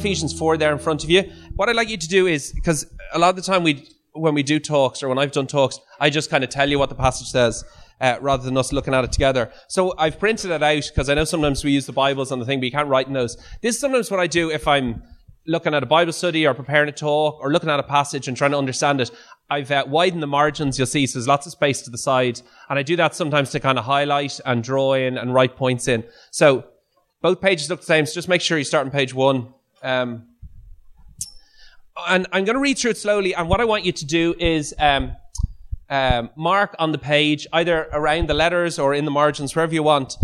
Ephesians 4 there in front of you. What I'd like you to do is, because a lot of the time when we do talks, or when I've done talks, I just kind of tell you what the passage says, rather than us looking at it together. So I've printed it out, because I know sometimes we use the Bibles on the thing, but you can't write in those. This is sometimes what I do if I'm looking at a Bible study or preparing a talk or looking at a passage and trying to understand it. I've widened the margins, you'll see, so there's lots of space to the side. And I do that sometimes to kind of highlight and draw in and write points in. So both pages look the same, so just make sure you start on page one. And I'm going to read through it slowly, and what I want you to do is mark on the page, either around the letters or in the margins, wherever you want,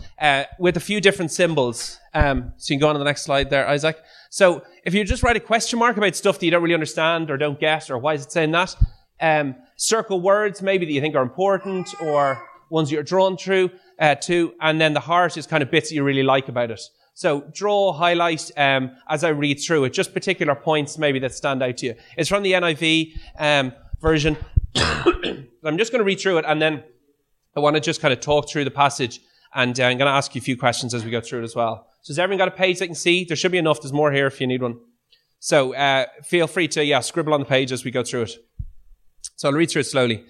with a few different symbols. So you can go on to the next slide there, Isaac. So if you just write a question mark about stuff that you don't really understand or don't get, or why is it saying that, circle words maybe that you think are important or ones you're drawn to, and then the heart is kind of bits that you really like about it. So draw, highlight, as I read through it, just particular points maybe that stand out to you. It's from the NIV version. I'm just going to read through it, and then I want to just kind of talk through the passage, and I'm going to ask you a few questions as we go through it as well. So has everyone got a page they can see? There should be enough. There's more here if you need one. So feel free to scribble on the page as we go through it. So I'll read through it slowly.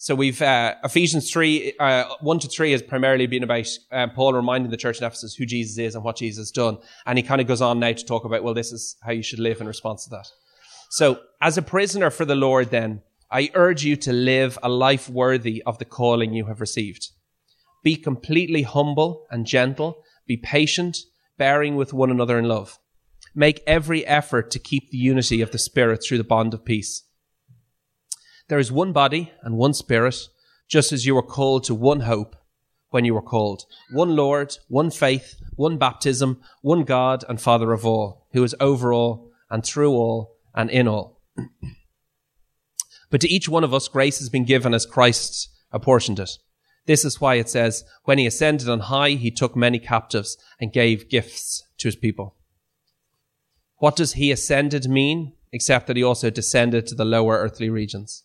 So we've Ephesians 3, 1-3 has primarily been about Paul reminding the church in Ephesus who Jesus is and what Jesus has done. And he kind of goes on now to talk about, well, this is how you should live in response to that. So as a prisoner for the Lord then, I urge you to live a life worthy of the calling you have received. Be completely humble and gentle. Be patient, bearing with one another in love. Make every effort to keep the unity of the Spirit through the bond of peace. There is one body and one Spirit, just as you were called to one hope when you were called. One Lord, one faith, one baptism, one God and Father of all, who is over all and through all and in all. But to each one of us, grace has been given as Christ apportioned it. This is why it says, when he ascended on high, he took many captives and gave gifts to his people. What does he ascended mean? Except that he also descended to the lower earthly regions.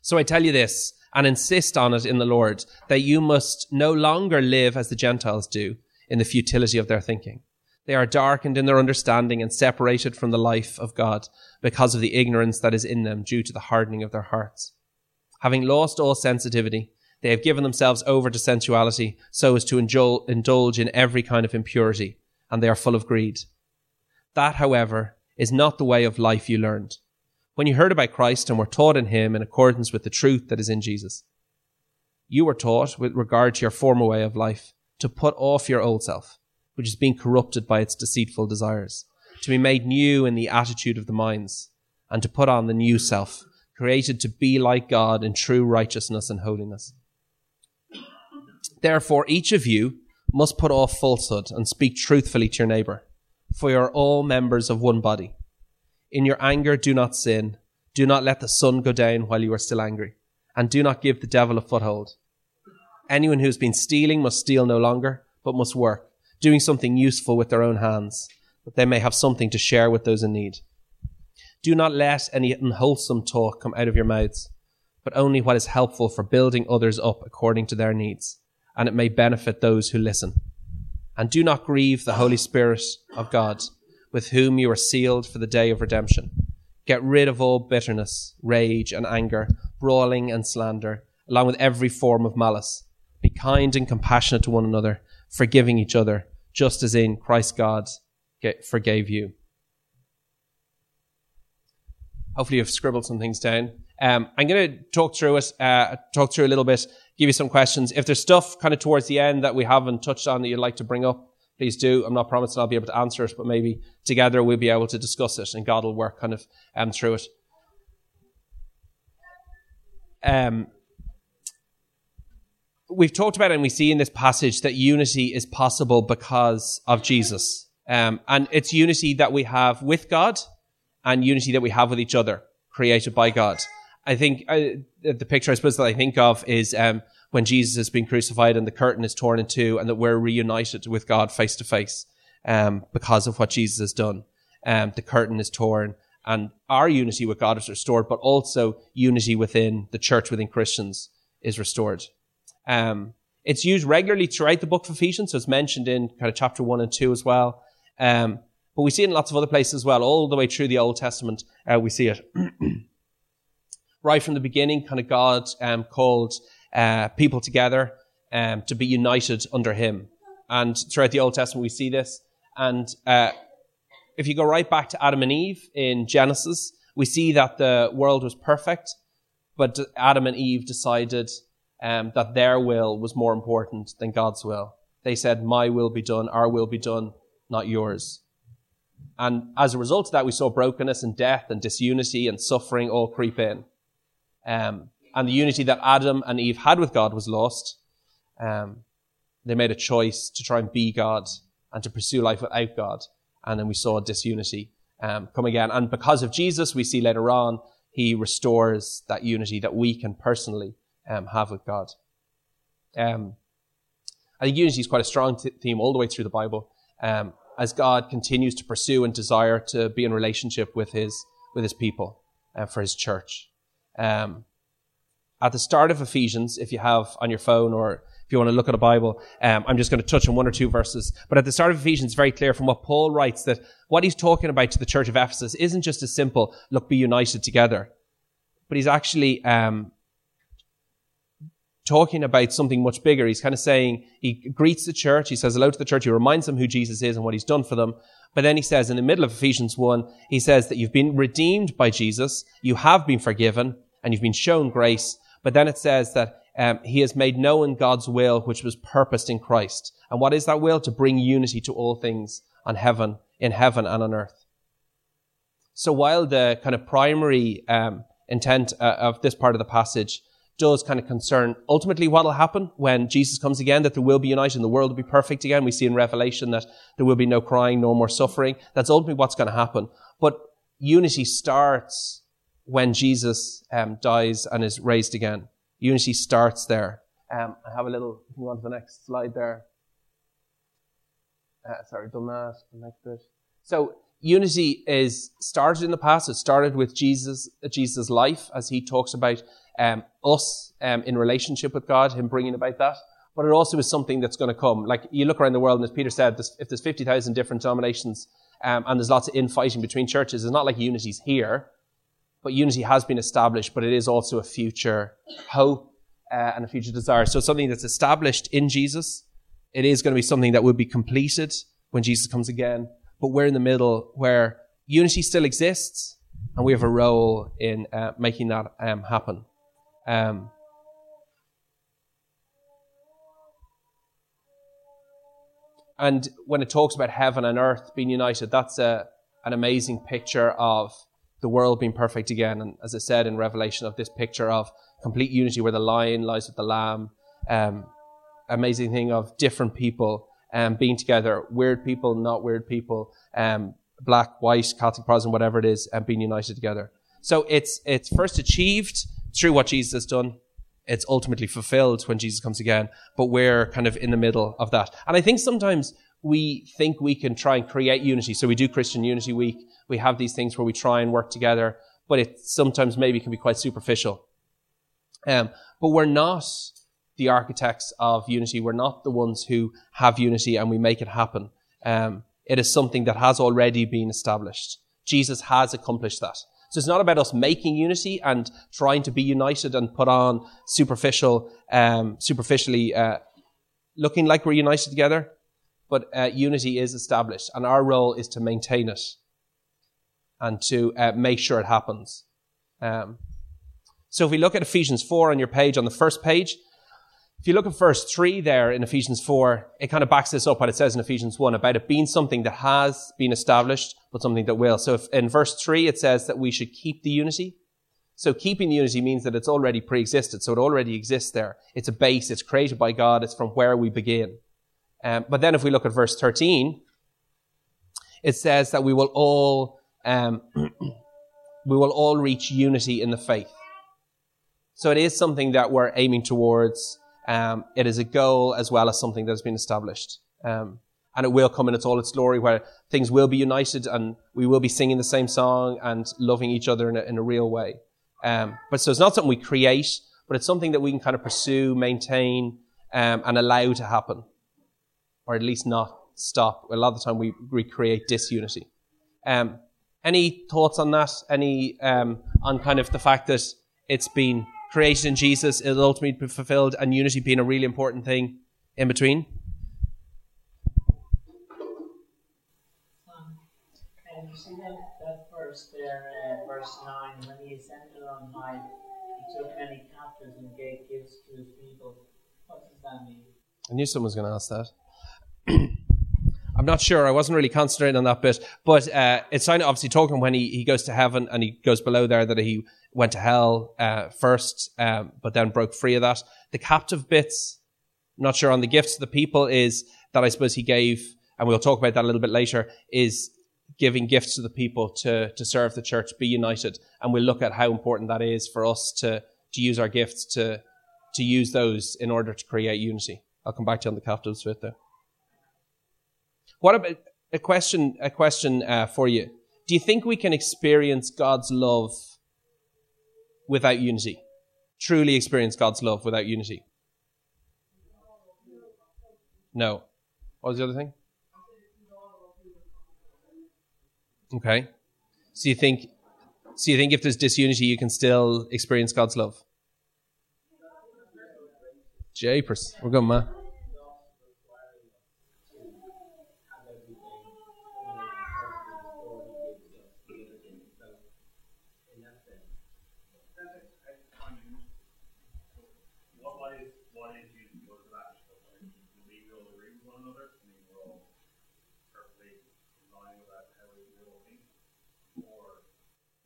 So I tell you this, and insist on it in the Lord, that you must no longer live as the Gentiles do in the futility of their thinking. They are darkened in their understanding and separated from the life of God because of the ignorance that is in them due to the hardening of their hearts. Having lost all sensitivity, they have given themselves over to sensuality so as to indulge in every kind of impurity, and they are full of greed. That, however, is not the way of life you learned, when you heard about Christ and were taught in him in accordance with the truth that is in Jesus. You were taught, with regard to your former way of life, to put off your old self, which is being corrupted by its deceitful desires, to be made new in the attitude of the minds, and to put on the new self, created to be like God in true righteousness and holiness. Therefore, each of you must put off falsehood and speak truthfully to your neighbor, for you are all members of one body. In your anger, do not sin. Do not let the sun go down while you are still angry, and do not give the devil a foothold. Anyone who has been stealing must steal no longer, but must work, doing something useful with their own hands, that they may have something to share with those in need. Do not let any unwholesome talk come out of your mouths, but only what is helpful for building others up according to their needs, and it may benefit those who listen. And do not grieve the Holy Spirit of God, with whom you are sealed for the day of redemption. Get rid of all bitterness, rage and anger, brawling and slander, along with every form of malice. Be kind and compassionate to one another, forgiving each other, just as in Christ God forgave you. Hopefully you've scribbled some things down. I'm going to talk through a little bit, give you some questions. If there's stuff kind of towards the end that we haven't touched on that you'd like to bring up, please do. I'm not promising I'll be able to answer it, but maybe together we'll be able to discuss it and God will work kind of through it. We've talked about and we see in this passage that unity is possible because of Jesus. And it's unity that we have with God and unity that we have with each other, created by God. I think the picture I suppose that I think of is when Jesus has been crucified and the curtain is torn in two and that we're reunited with God face to face because of what Jesus has done. The curtain is torn and our unity with God is restored, but also unity within the church, within Christians, is restored. It's used regularly throughout the book of Ephesians, so it's mentioned in kind of chapter 1 and 2 as well. But we see it in lots of other places as well, all the way through the Old Testament, we see it. Right from the beginning, kind of God called people together to be united under him. And throughout the Old Testament, we see this. And if you go right back to Adam and Eve in Genesis, we see that the world was perfect, but Adam and Eve decided that their will was more important than God's will. They said, my will be done, our will be done, not yours. And as a result of that, we saw brokenness and death and disunity and suffering all creep in. And the unity that Adam and Eve had with God was lost. They made a choice to try and be God and to pursue life without God. And then we saw disunity come again. And because of Jesus, we see later on, he restores that unity that we can personally have with God. I think unity is quite a strong theme all the way through the Bible, as God continues to pursue and desire to be in relationship with his people, for his church. At the start of Ephesians, if you have on your phone or if you want to look at a Bible, I'm just going to touch on one or two verses. But at the start of Ephesians, it's very clear from what Paul writes that what he's talking about to the church of Ephesus isn't just as simple, look, be united together. But he's actually talking about something much bigger. He's kind of saying, he greets the church, he says hello to the church, he reminds them who Jesus is and what he's done for them. But then he says in the middle of Ephesians 1, he says that you've been redeemed by Jesus, you have been forgiven, and you've been shown grace. But then it says that he has made known God's will, which was purposed in Christ. And what is that will? To bring unity to all things on heaven, in heaven and on earth. So while the kind of primary intent of this part of the passage does kind of concern ultimately what will happen when Jesus comes again, that there will be united and the world will be perfect again. We see in Revelation that there will be no crying, no more suffering. That's ultimately what's going to happen. But unity starts when Jesus dies and is raised again. Unity starts there. I have a little, if you want the next slide there. Sorry, done that. The next bit. So unity is started in the past. It started with Jesus' life as he talks about us in relationship with God, him bringing about that. But it also is something that's going to come. Like you look around the world, and as Peter said, if there's 50,000 different denominations and there's lots of infighting between churches, it's not like unity's here, but unity has been established, but it is also a future hope and a future desire. So something that's established in Jesus, it is going to be something that will be completed when Jesus comes again. But we're in the middle where unity still exists, and we have a role in making that happen. And when it talks about heaven and earth being united, that's an amazing picture of the world being perfect again. And as I said in Revelation, of this picture of complete unity where the lion lies with the lamb, amazing thing of different people being together, weird people, not weird people, black, white, Catholic, Protestant, whatever it is, and being united together. So it's first achieved through what Jesus has done. It's ultimately fulfilled when Jesus comes again, but we're kind of in the middle of that. And I think sometimes we think we can try and create unity. So we do Christian Unity Week. We have these things where we try and work together, but it sometimes maybe can be quite superficial. But we're not the architects of unity. We're not the ones who have unity and we make it happen. It is something that has already been established. Jesus has accomplished that. So it's not about us making unity and trying to be united and put on superficially looking like we're united together, but unity is established and our role is to maintain it. and to make sure it happens. So if we look at Ephesians 4 on your page, on the first page, if you look at verse 3 there in Ephesians 4, it kind of backs this up what it says in Ephesians 1 about it being something that has been established, but something that will. So if in verse 3, it says that we should keep the unity. So keeping the unity means that it's already pre-existed. So it already exists there. It's a base. It's created by God. It's from where we begin. But then if we look at verse 13, it says that we will all reach unity in the faith. So it is something that we're aiming towards. It is a goal as well as something that has been established. And it will come in all its glory, where things will be united and we will be singing the same song and loving each other in a real way. But so it's not something we create, but it's something that we can kind of pursue, maintain, and allow to happen. Or at least not stop. A lot of the time we recreate disunity. Any thoughts on that? Any on kind of the fact that it's been created in Jesus, it'll ultimately be fulfilled, and unity being a really important thing in between? And you see that verse there, verse 9, when he ascended on high, he took many captives and gave gifts to his people. What does that mean? I knew someone was going to ask that. I'm not sure. I wasn't really concentrating on that bit. But it's obviously talking when he goes to heaven and he goes below there, that he went to hell first, but then broke free of that. The captive bits, I'm not sure on the gifts of the people, is that I suppose he gave, and we'll talk about that a little bit later, is giving gifts to the people to serve the church, be united. And we'll look at how important that is for us to use our gifts, to use those in order to create unity. I'll come back to you on the captives bit though. What about a question for you? Do you think we can experience God's love without unity? Truly experience God's love without unity? No. What was the other thing? Okay. So you think if there's disunity, you can still experience God's love? Japers. We're going, man.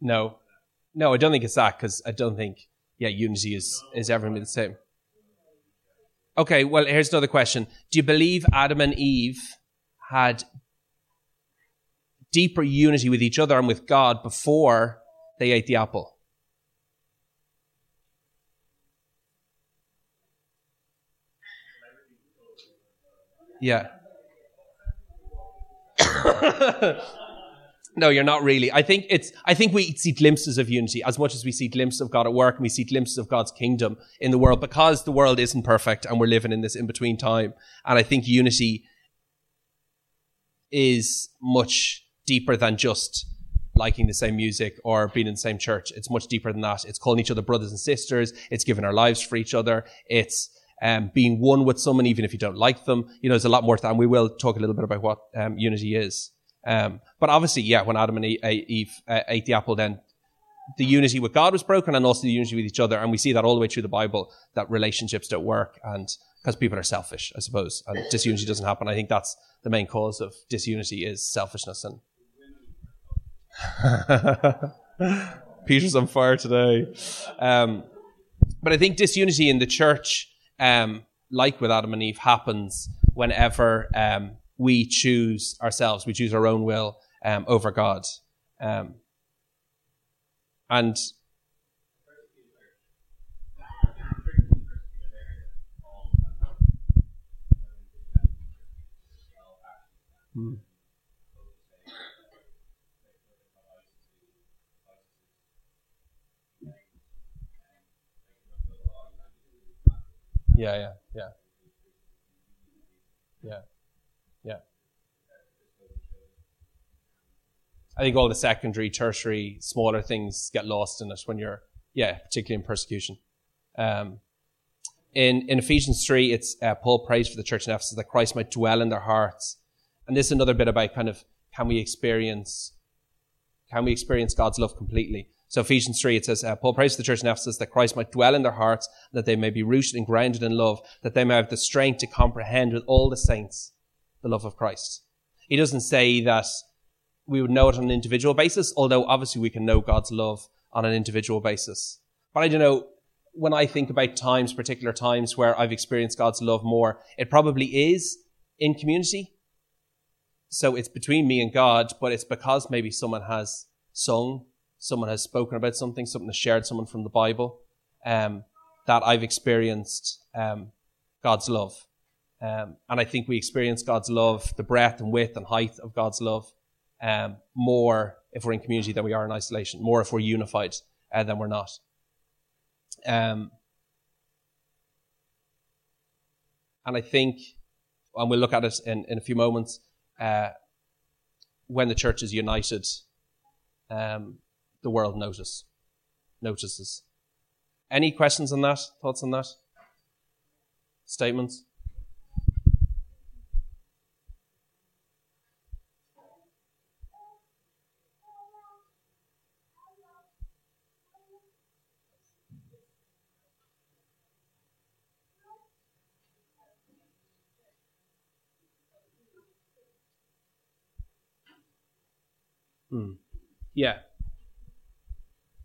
No, I don't think it's that, because I don't think, unity is ever going to be the same. Okay, well, here's another question. Do you believe Adam and Eve had deeper unity with each other and with God before they ate the apple? Yeah. No, you're not really. I think we see glimpses of unity as much as we see glimpses of God at work, and we see glimpses of God's kingdom in the world, because the world isn't perfect and we're living in this in-between time. And I think unity is much deeper than just liking the same music or being in the same church. It's much deeper than that. It's calling each other brothers and sisters. It's giving our lives for each other. It's being one with someone, even if you don't like them. You know, there's a lot more to that. And we will talk a little bit about what unity is. But obviously, when Adam and Eve ate the apple, then the unity with God was broken, and also the unity with each other. And we see that all the way through the Bible, that relationships don't work, and because people are selfish, I suppose, and disunity doesn't happen. I think that's the main cause of disunity, is selfishness. And Peter's on fire today. But I think disunity in the church, like with Adam and Eve, happens whenever we choose ourselves. We choose our own will over God. And Yeah. I think all the secondary, tertiary, smaller things get lost in it when you're, particularly in persecution. In Ephesians 3, it's Paul prays for the church in Ephesus that Christ might dwell in their hearts. And this is another bit about kind of, can we experience Can we experience God's love completely? So Ephesians 3, it says, Paul prays to the church in Ephesus that Christ might dwell in their hearts, that they may be rooted and grounded in love, that they may have the strength to comprehend with all the saints the love of Christ. He doesn't say that we would know it on an individual basis, although obviously we can know God's love on an individual basis. But I don't know, when I think about times, particular times where I've experienced God's love more, it probably is in community. So it's between me and God, but it's because maybe someone has sung, someone has spoken about something has shared, someone from the Bible, that I've experienced God's love. And I think we experience God's love, the breadth and width and height of God's love, more if we're in community than we are in isolation, more if we're unified than we're not. And I think, and we'll look at it in a few moments, when the church is united, the world notices. Any questions on that? Thoughts on that? Statements?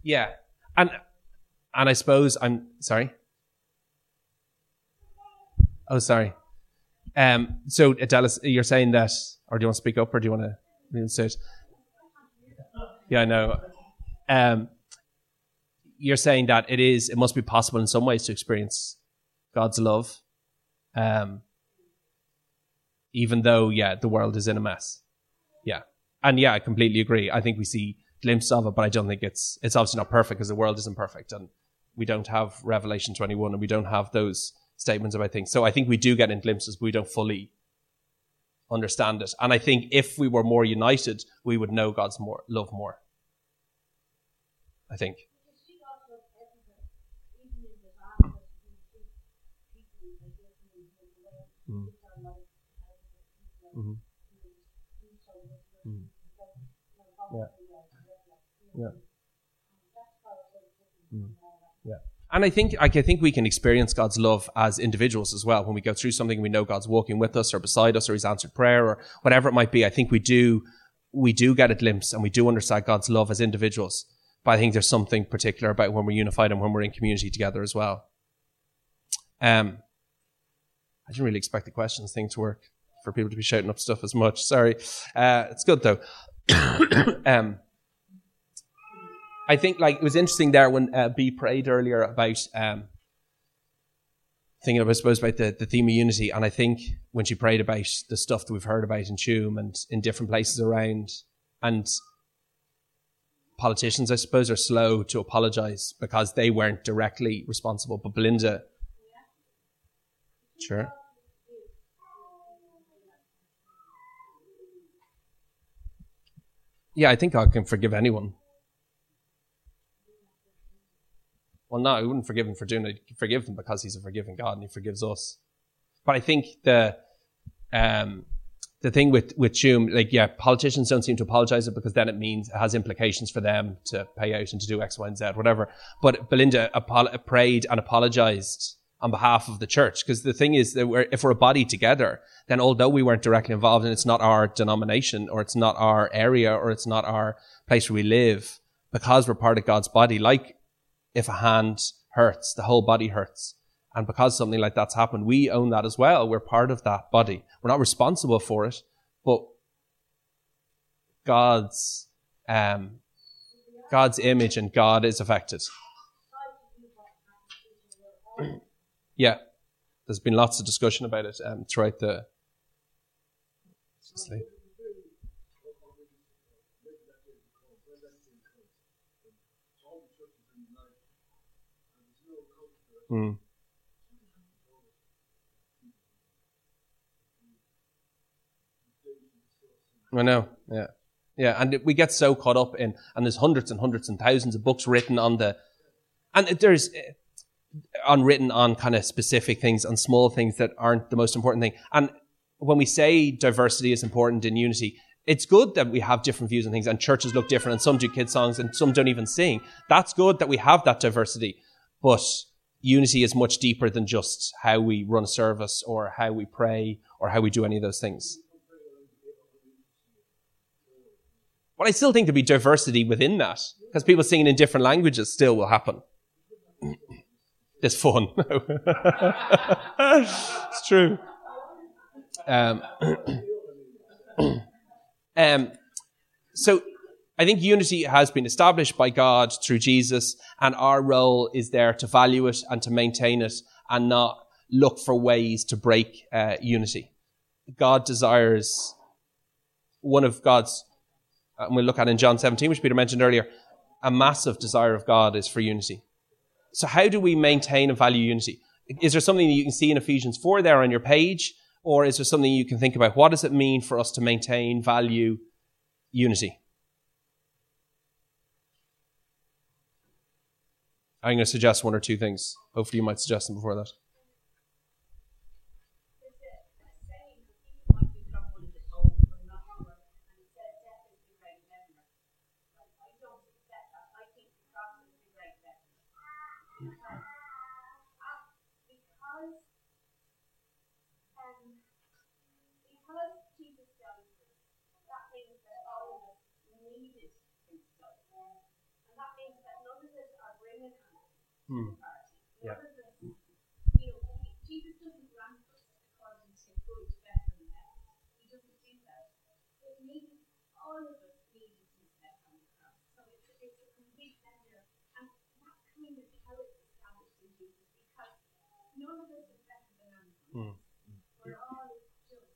Yeah. And I suppose I'm sorry. Oh, sorry. So Adela, you're saying that, or do you want to speak up, or do you want to say it? Yeah, I know. You're saying that it must be possible in some ways to experience God's love, even though the world is in a mess. Yeah. And I completely agree. I think we see glimpses of it, but I don't think it's obviously not perfect, because the world isn't perfect, and we don't have Revelation 21, and we don't have those statements about things. So I think we do get in glimpses, but we don't fully understand it. And I think if we were more united, we would know God's love more. I think. Mm-hmm. Yeah. And I think we can experience God's love as individuals as well. When we go through something, we know God's walking with us or beside us, or He's answered prayer or whatever it might be. I think we do get a glimpse, and we do understand God's love as individuals. But I think there's something particular about when we're unified and when we're in community together as well. I didn't really expect the questions thing to work, for people to be shouting up stuff as much. Sorry. It's good though. I think it was interesting there when B prayed earlier about thinking about, I suppose, about the theme of unity. And I think when she prayed about the stuff that we've heard about in Tuam and in different places around, and politicians, I suppose, are slow to apologize because they weren't directly responsible. But Belinda, sure. Yeah, I think God can forgive anyone. Well, no, He wouldn't forgive him for doing it. He'd forgive them because He's a forgiving God and He forgives us. But I think the thing with Tuam, politicians don't seem to apologize it, because then it means it has implications for them to pay out and to do X, Y, and Z, whatever. But Belinda prayed and apologized on behalf of the church, because the thing is that if we're a body together, then although we weren't directly involved and it's not our denomination or it's not our area or it's not our place where we live, because we're part of God's body, if a hand hurts, the whole body hurts. And because something like that's happened, we own that as well. We're part of that body. We're not responsible for it, but God's image and God is affected. Yeah, there's been lots of discussion about it throughout the... Mm. I know, yeah. Yeah, and we get so caught up in... And there's hundreds and hundreds and thousands of books written on the... And there's... written on kind of specific things, on small things that aren't the most important thing. And when we say diversity is important in unity, It's good that we have different views on things, and churches look different, and some do kids' songs and some don't even sing. That's good that we have that diversity. But unity is much deeper than just how we run a service or how we pray or how we do any of those things. But I still think there'll be diversity within that, because people singing in different languages still will happen. It's fun. It's true. So I think unity has been established by God through Jesus, and our role is there to value it and to maintain it and not look for ways to break unity. God desires, one of God's, and we'll look at in John 17, which Peter mentioned earlier, a massive desire of God is for unity. So how do we maintain and value unity? Is there something that you can see in Ephesians 4 there on your page? Or is there something you can think about? What does it mean for us to maintain, value, unity? I'm going to suggest one or two things. Hopefully you might suggest them before that. Hmm. Yeah. Jesus doesn't grant us according to good, better, and best. He doesn't do that. It means all of us need to do that on the cross. So it's a complete measure. And that kind of how it's established in Jesus, because none of us is better than anyone. We're all just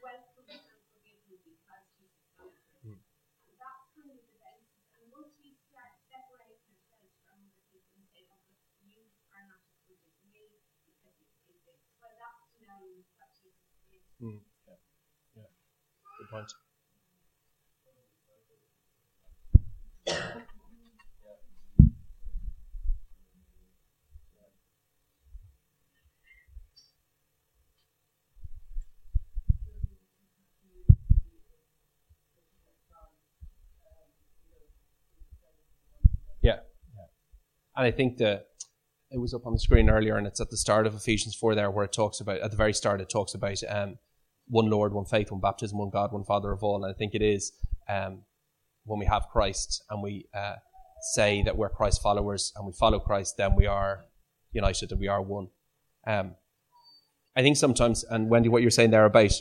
welcome and forgiven because Jesus loves us. And that's kind of the basis. And once we start separating ourselves from other people and say, oh, but you are not as good as me because you did this. Well, that's knowing that Jesus is. Yeah. Yeah. Good point. And I think it was up on the screen earlier, and it's at the start of Ephesians 4 there where it talks about, at the very start it talks about one Lord, one faith, one baptism, one God, one Father of all. And I think it is when we have Christ and we say that we're Christ followers and we follow Christ, then we are united and we are one. I think sometimes, and Wendy, what you're saying there about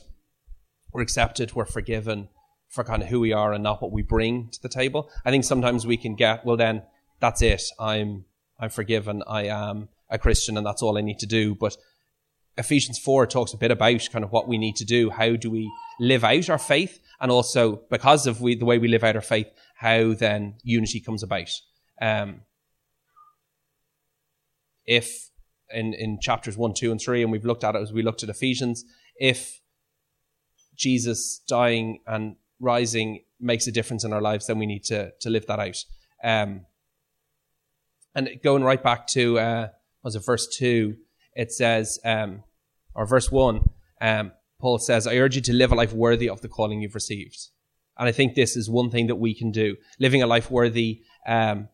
we're accepted, we're forgiven for kind of who we are and not what we bring to the table. I think sometimes we can get, well then, that's it, I'm forgiven, I am a Christian, and that's all I need to do. But Ephesians 4 talks a bit about kind of what we need to do. How do we live out our faith? And also, because of the way we live out our faith, how then unity comes about. If, in chapters 1, 2, and 3, and we've looked at it as we looked at Ephesians, if Jesus dying and rising makes a difference in our lives, then we need to live that out. And going right back to, was it verse 2? It says, or verse 1, Paul says, I urge you to live a life worthy of the calling you've received. And I think this is one thing that we can do, living a life worthy. And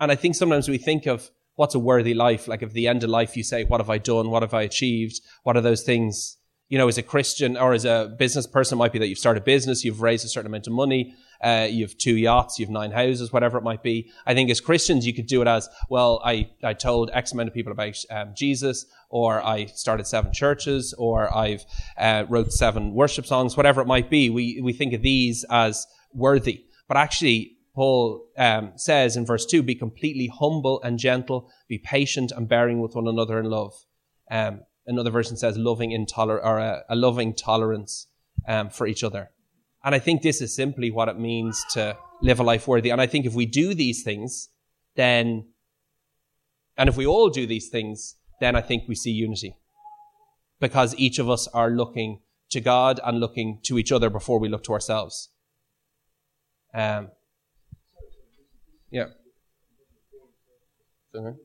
I think sometimes we think of what's a worthy life, like at the end of life you say, what have I done? What have I achieved? What are those things? You know, as a Christian or as a business person, it might be that you've started a business, you've raised a certain amount of money, you've 2 yachts, you've 9 houses, whatever it might be. I think as Christians, you could do it as, well, I told X amount of people about Jesus, or I started 7 churches, or I've wrote 7 worship songs, whatever it might be. We think of these as worthy. But actually, Paul says in verse 2, be completely humble and gentle, be patient and bearing with one another in love. Another version says a loving tolerance for each other. And I think this is simply what it means to live a life worthy. And I think if we do these things, then, and if we all do these things, then I think we see unity. Because each of us are looking to God and looking to each other before we look to ourselves. Yeah. Okay.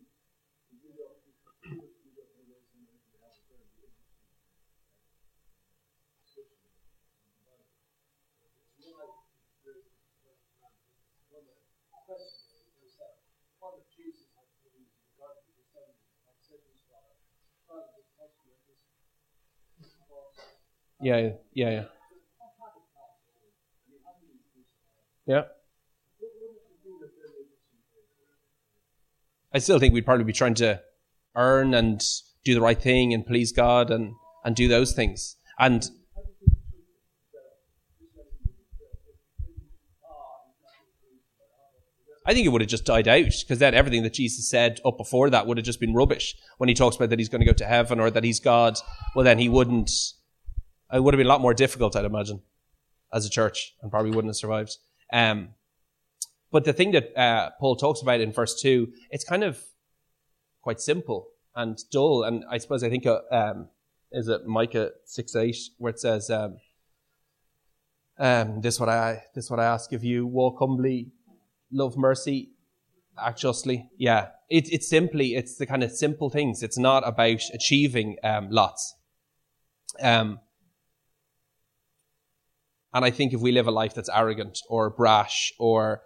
question is that part of Jesus has been regarded as saying, "I'm saving God." Yeah. I still think we'd probably be trying to earn and do the right thing and please God and do those things. And I think it would have just died out, because then everything that Jesus said up before that would have just been rubbish. When he talks about that he's going to go to heaven or that he's God, well then he wouldn't. It would have been a lot more difficult, I'd imagine, as a church, and probably wouldn't have survived. But the thing that Paul talks about in verse 2, it's kind of quite simple and dull. And I suppose, I think, is it Micah 6:8, where it says, this what I ask of you, walk humbly, love mercy, act justly. Yeah, it's the kind of simple things. It's not about achieving lots. And I think if we live a life that's arrogant or brash or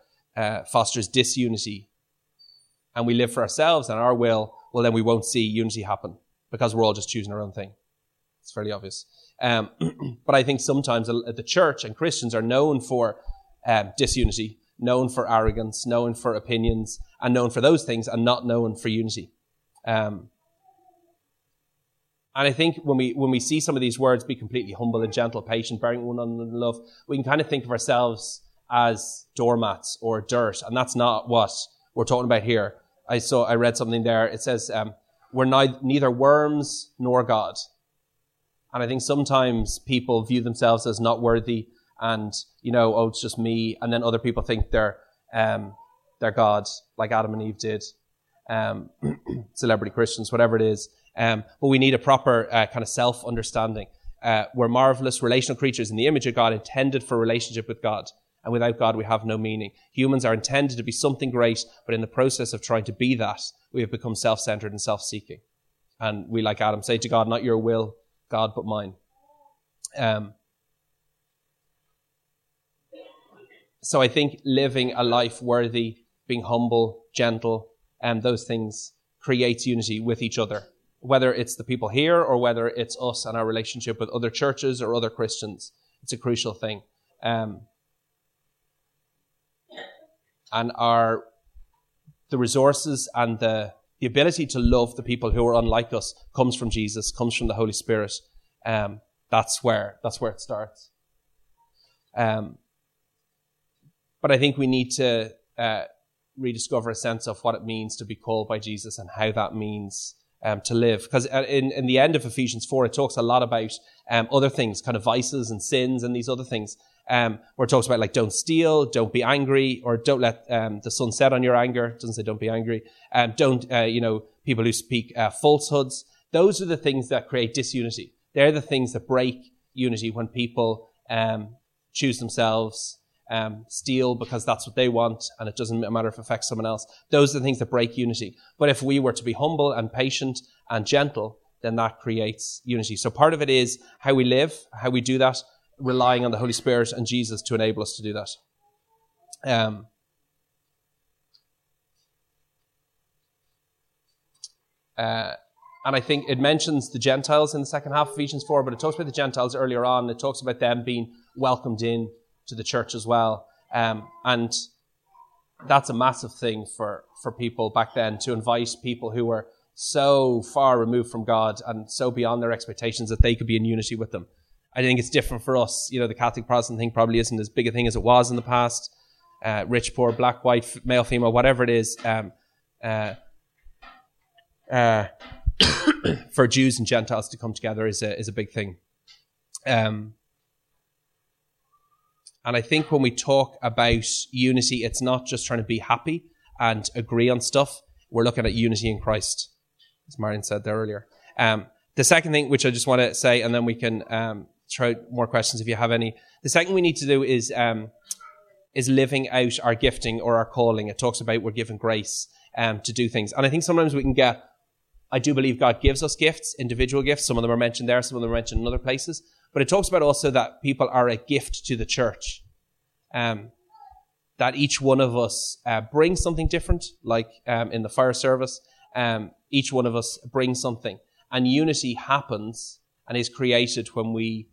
fosters disunity, and we live for ourselves and our will, well, then we won't see unity happen, because we're all just choosing our own thing. It's fairly obvious. But I think sometimes the church and Christians are known for disunity, known for arrogance, known for opinions, and known for those things, and not known for unity. And I think when we see some of these words, be completely humble and gentle, patient, bearing one another in love, we can kind of think of ourselves as doormats or dirt, and that's not what we're talking about here. I read something there. It says we're neither worms nor God, and I think sometimes people view themselves as not worthy, and it's just me, and then other people think they're God, like Adam and Eve did, celebrity Christians, whatever it is. But we need a proper kind of self-understanding. We're marvelous relational creatures in the image of God, intended for relationship with God. And without God, we have no meaning. Humans are intended to be something great, but in the process of trying to be that, we have become self-centered and self-seeking. And we, like Adam, say to God, not your will, God, but mine. So I think living a life worthy, being humble, gentle, and those things creates unity with each other. Whether it's the people here or whether it's us and our relationship with other churches or other Christians, it's a crucial thing. And the resources and the ability to love the people who are unlike us comes from Jesus, comes from the Holy Spirit. That's where it starts. But I think we need to rediscover a sense of what it means to be called by Jesus and how that means to live. Because in the end of Ephesians 4, it talks a lot about other things, kind of vices and sins and these other things, where it talks about, like, don't steal, don't be angry, or don't let the sun set on your anger. It doesn't say don't be angry. Don't people who speak falsehoods. Those are the things that create disunity. They're the things that break unity, when people choose themselves, steal because that's what they want, and it doesn't matter if it affects someone else. Those are the things that break unity. But if we were to be humble and patient and gentle, then that creates unity. So part of it is how we live, how we do that, relying on the Holy Spirit and Jesus to enable us to do that. And I think it mentions the Gentiles in the second half of Ephesians 4, but it talks about the Gentiles earlier on. It talks about them being welcomed in to the church as well. And that's a massive thing for people back then, to invite people who were so far removed from God and so beyond their expectations that they could be in unity with them. I think it's different for us. The Catholic Protestant thing probably isn't as big a thing as it was in the past. Rich, poor, black, white, male, female, whatever it is. For Jews and Gentiles to come together is a big thing. And I think when we talk about unity, it's not just trying to be happy and agree on stuff. We're looking at unity in Christ, as Marion said there earlier. The second thing, which I just want to say, and then we can throw out more questions if you have any. The second we need to do is living out our gifting or our calling. It talks about we're given grace to do things. And I think sometimes we can get, I do believe God gives us gifts, individual gifts. Some of them are mentioned there, some of them are mentioned in other places. But it talks about also that people are a gift to the church. that each one of us brings something different, like in the fire service, each one of us brings something. And unity happens and is created when we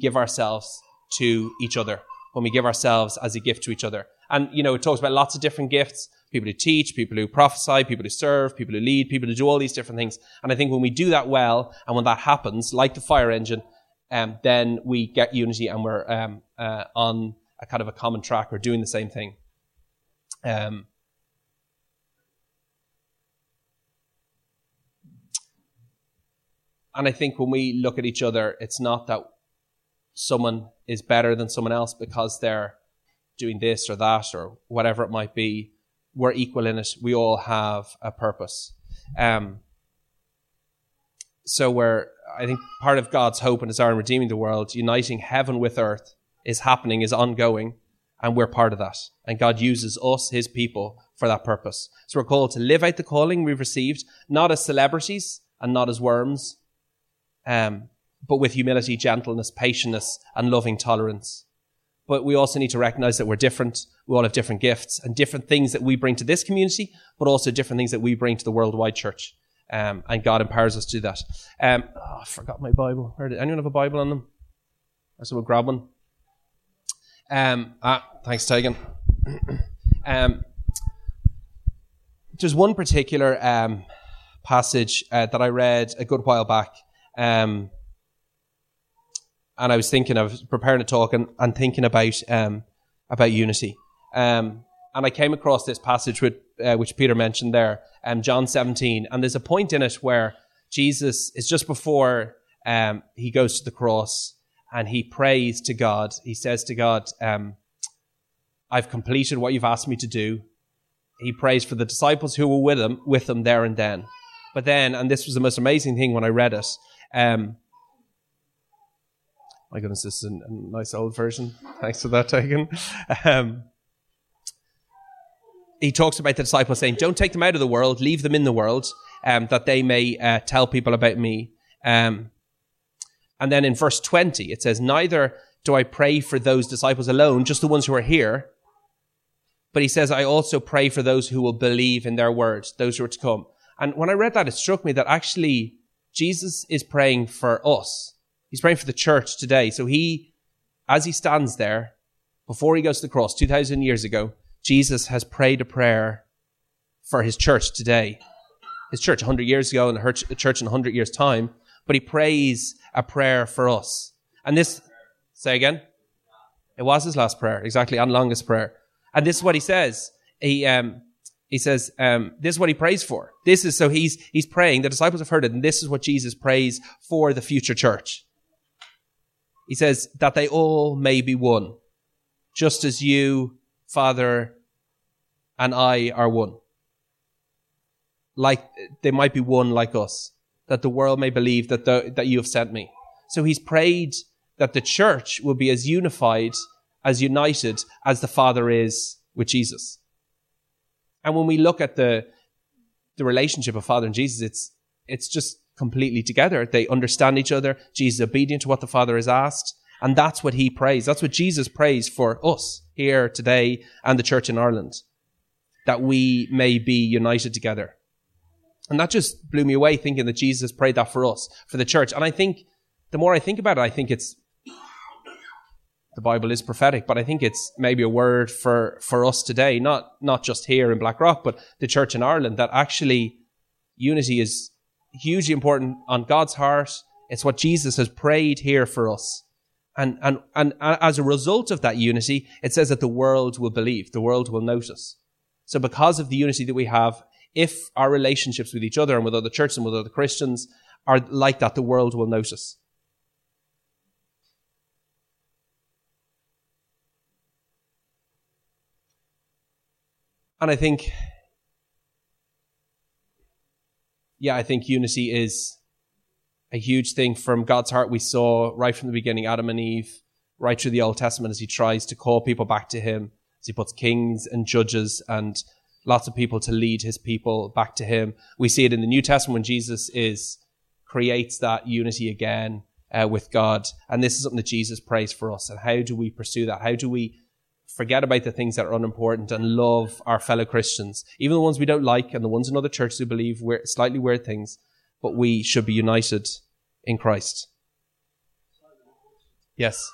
give ourselves to each other, when we give ourselves as a gift to each other. And, you know, it talks about lots of different gifts, people who teach, people who prophesy, people who serve, people who lead, people who do all these different things. And I think when we do that well, and when that happens, like the fire engine, then we get unity and we're on a kind of a common track or doing the same thing. And I think when we look at each other, it's not that someone is better than someone else because they're doing this or that or whatever it might be. We're equal in it. We all have a purpose. So I think part of God's hope and desire in redeeming the world, uniting heaven with earth, is happening, is ongoing, and we're part of that. And God uses us, his people, for that purpose. So we're called to live out the calling we've received, not as celebrities and not as worms, but with humility, gentleness, patience, and loving tolerance. But we also need to recognize that we're different. We all have different gifts and different things that we bring to this community, but also different things that we bring to the worldwide church. And God empowers us to do that. I forgot my Bible. Anyone have a Bible on them? Or so we'll grab one. Thanks, Tegan. There's one particular passage that I read a good while back. And I was thinking, I was preparing a talk and thinking about unity. And I came across this passage which Peter mentioned there, John 17. And there's a point in it where Jesus is just before he goes to the cross and he prays to God. He says to God, I've completed what you've asked me to do. He prays for the disciples who were with him there and then. But then, and this was the most amazing thing when I read it, my goodness, this is a nice old version. Thanks for that, Tegan. He talks about the disciples saying, don't take them out of the world, leave them in the world, that they may tell people about me. And then in verse 20, it says, neither do I pray for those disciples alone, just the ones who are here. But he says, I also pray for those who will believe in their words, those who are to come. And when I read that, it struck me that actually Jesus is praying for us. He's praying for the church today. So he, as he stands there, before he goes to the cross 2,000 years ago, Jesus has prayed a prayer for his church today. His church 100 years ago and the church in 100 years' time. But he prays a prayer for us. And this, say again? It was his last prayer, exactly, and longest prayer. And this is what he says. He says, this is what he prays for. This is, so he's praying. The disciples have heard it, and this is what Jesus prays for the future church. He says, that they all may be one, just as you, Father, and I are one. Like they might be one like us, that the world may believe that you have sent me. So he's prayed that the church will be as unified, as united as the Father is with Jesus. And when we look at the relationship of Father and Jesus, it's just completely together. They understand each other. Jesus is obedient to what the Father has asked. And that's what he prays. That's what Jesus prays for us here today and the church in Ireland, that we may be united together. And that just blew me away, thinking that Jesus prayed that for us, for the church. And I think the more I think about it, I think it's, the Bible is prophetic, but I think it's maybe a word for us today, not just here in Black Rock, but the church in Ireland, that actually unity is hugely important on God's heart. It's what Jesus has prayed here for us. And as a result of that unity, it says that the world will believe, the world will notice. So because of the unity that we have, if our relationships with each other and with other churches and with other Christians are like that, the world will notice. And I think, I think unity is a huge thing from God's heart. We saw right from the beginning, Adam and Eve, right through the Old Testament, as he tries to call people back to him, as he puts kings and judges and lots of people to lead his people back to him. We see it in the New Testament when Jesus creates that unity again with God. And this is something that Jesus prays for us. And how do we pursue that? How do we forget about the things that are unimportant and love our fellow Christians, even the ones we don't like and the ones in other churches who believe slightly weird things, but we should be united in Christ. Yes.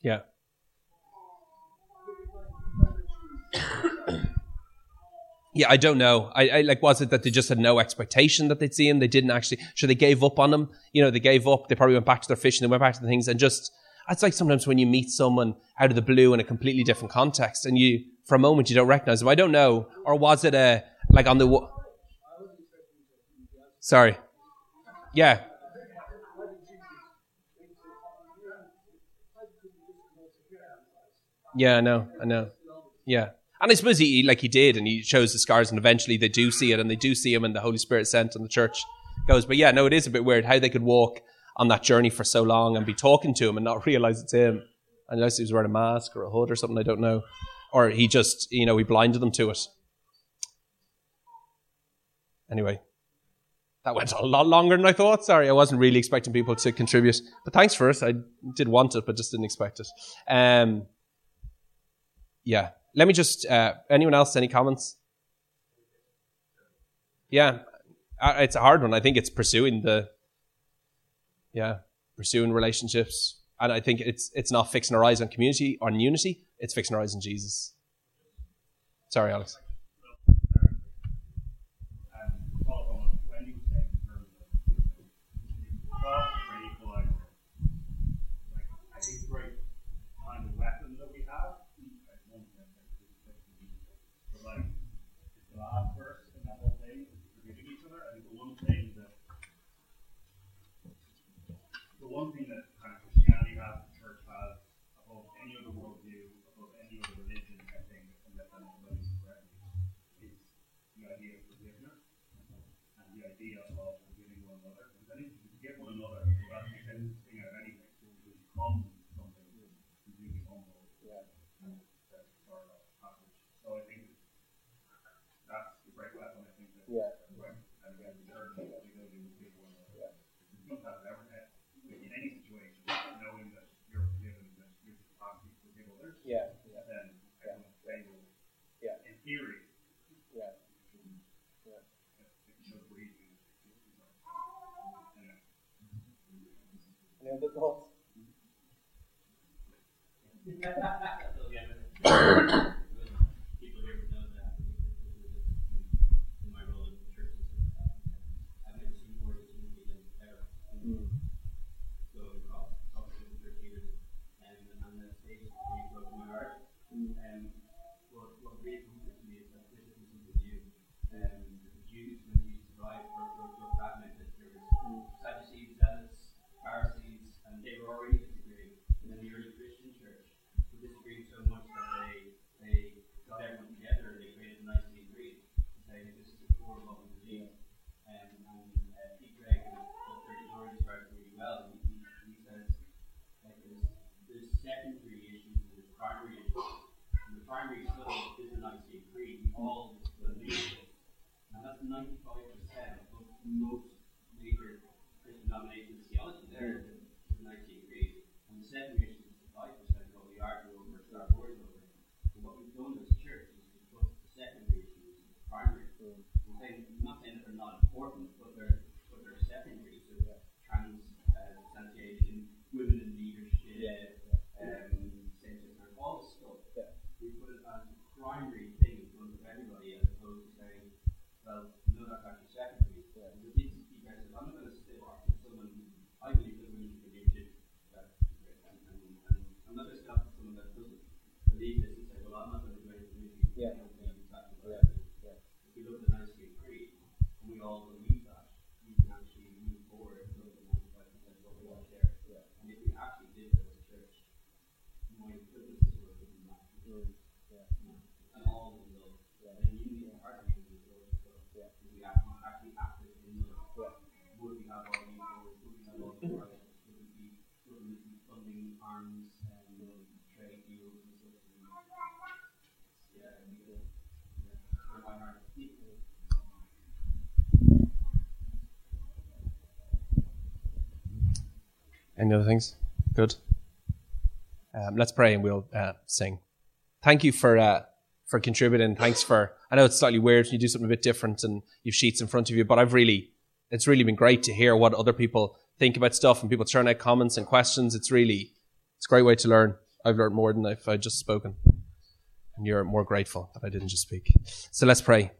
Yeah. Yeah, I don't know. I was it that they just had no expectation that they'd see him? They didn't actually. Sure, they gave up on him. You know, they gave up. They probably went back to their fish and they went back to the things. And just, it's like sometimes when you meet someone out of the blue in a completely different context and you, for a moment, you don't recognize them. I don't know. Or was it like on the... Sorry. Yeah. Yeah, I know. Yeah. And I suppose he did, and he shows the scars, and eventually they do see it, and they do see him, and the Holy Spirit sent, and the church goes. But yeah, no, it is a bit weird how they could walk on that journey for so long and be talking to him and not realize it's him, unless he was wearing a mask or a hood or something, I don't know. Or he just, he blinded them to it. Anyway, that went a lot longer than I thought. Sorry, I wasn't really expecting people to contribute. But thanks for it. I did want it, but just didn't expect it. Yeah. Let me just, anyone else, any comments? Yeah, it's a hard one. I think it's pursuing relationships. And I think it's not fixing our eyes on community, on unity. It's fixing our eyes on Jesus. Sorry, Alex. One thing that kind of Christianity has, the church has, above any other worldview, above any other religion, I think, unless I'm not correctly, is the idea of forgiveness and the idea of forgiving one another. Because I think if you forgive one another, that's the same thing out of anything. It will become something completely humble. Yeah. And that's part of that passage. So I think that's the great weapon, I think. Yeah. And again, the church is going to be forgive one another. Yeah. You don't have everything. Yeah. Yeah. Then everyone's stable. Yeah. In theory. Yeah. Yeah. Any other thoughts? People here would know that in my role in churches, I've never seen more unity than ever. So I'll talk to you for 3 years and on that stage. What really comes to me is that this isn't the Jew. The Jews, when you survived, were fragmented. There were Sadducees, Zealots, Pharisees, and they were already disagreeing. And then the early Christian church were disagreeing so much that they got everyone together and they created a nice neat creed to say that this is the core of what we believe. And Peter and both their stories worked really well. He says like there's secondary issues and there's primary issues. Primary stuff is an IC creed, all believe it. And that's 95% of most major Christian denominations theology there is an IC creed. And the secondary issue is 5% of what we argue over to our board over. But what we've done as a church is we put the secondary issues as the primary. So I'm not saying that they're not important, but they're secondary. So trans substantiation, women in leadership, primary thing in front of everybody as opposed to saying, well, no, that's actually secondary. Because these people said, I'm not going to sit off with someone who I believe that women should be leadership. And I'm not going to sit off with someone that doesn't believe this and say, well, I'm not going to do anything with you. Yeah. If we look at the Nicene Creed, and we all believe that, we can actually move forward and look at 95% of what we all share. Yeah. And if we actually did that as a church, my goodness is what we can do. Any other things? Good. Let's pray and we'll sing. Thank you for contributing. Thanks for, I know it's slightly weird when you do something a bit different and you've sheets in front of you, but it's really been great to hear what other people think about stuff and people turn out comments and questions. It's a great way to learn. I've learned more than if I'd just spoken. And you're more grateful that I didn't just speak. So let's pray.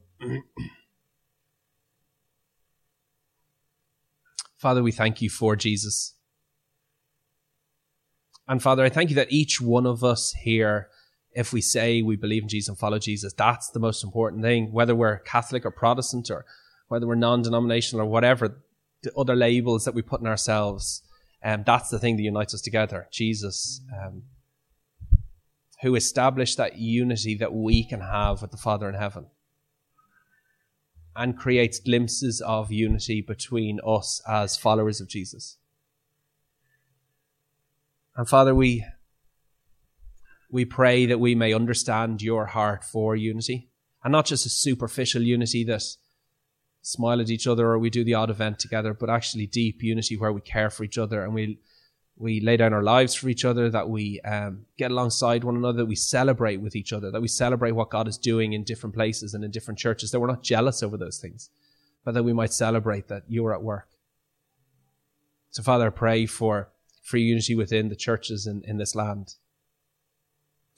Father, we thank you for Jesus. And Father, I thank you that each one of us here, if we say we believe in Jesus and follow Jesus, that's the most important thing. Whether we're Catholic or Protestant or whether we're non-denominational or whatever, the other labels that we put on ourselves, that's the thing that unites us together. Jesus, who established that unity that we can have with the Father in heaven and creates glimpses of unity between us as followers of Jesus. And Father, we pray that we may understand your heart for unity, and not just a superficial unity that smile at each other or we do the odd event together, but actually deep unity where we care for each other and we lay down our lives for each other, that we get alongside one another, that we celebrate with each other, that we celebrate what God is doing in different places and in different churches, that we're not jealous over those things, but that we might celebrate that you're at work. So Father, I pray for free unity within the churches in this land.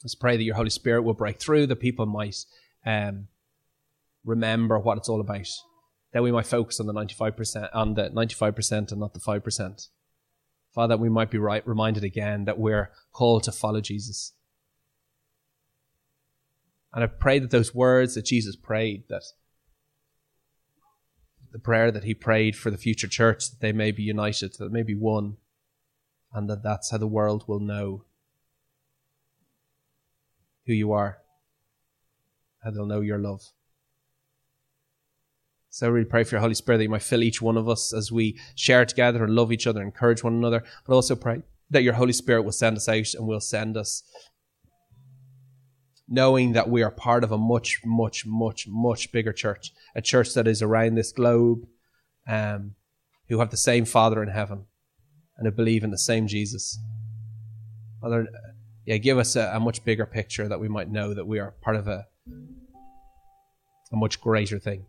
Let's pray that your Holy Spirit will break through, that people might remember what it's all about. That we might focus on the 95% and not the 5%. Father, we might be reminded again that we're called to follow Jesus. And I pray that those words that Jesus prayed, that the prayer that he prayed for the future church, that they may be united, that they may be one, and that that's how the world will know who you are, how they'll know your love. So I really pray for your Holy Spirit that you might fill each one of us as we share together and love each other, encourage one another, but also pray that your Holy Spirit will send us out and will send us knowing that we are part of a much, much, much, much bigger church, a church that is around this globe, who have the same Father in heaven and who believe in the same Jesus. Father, give us a much bigger picture that we might know that we are part of a much greater thing.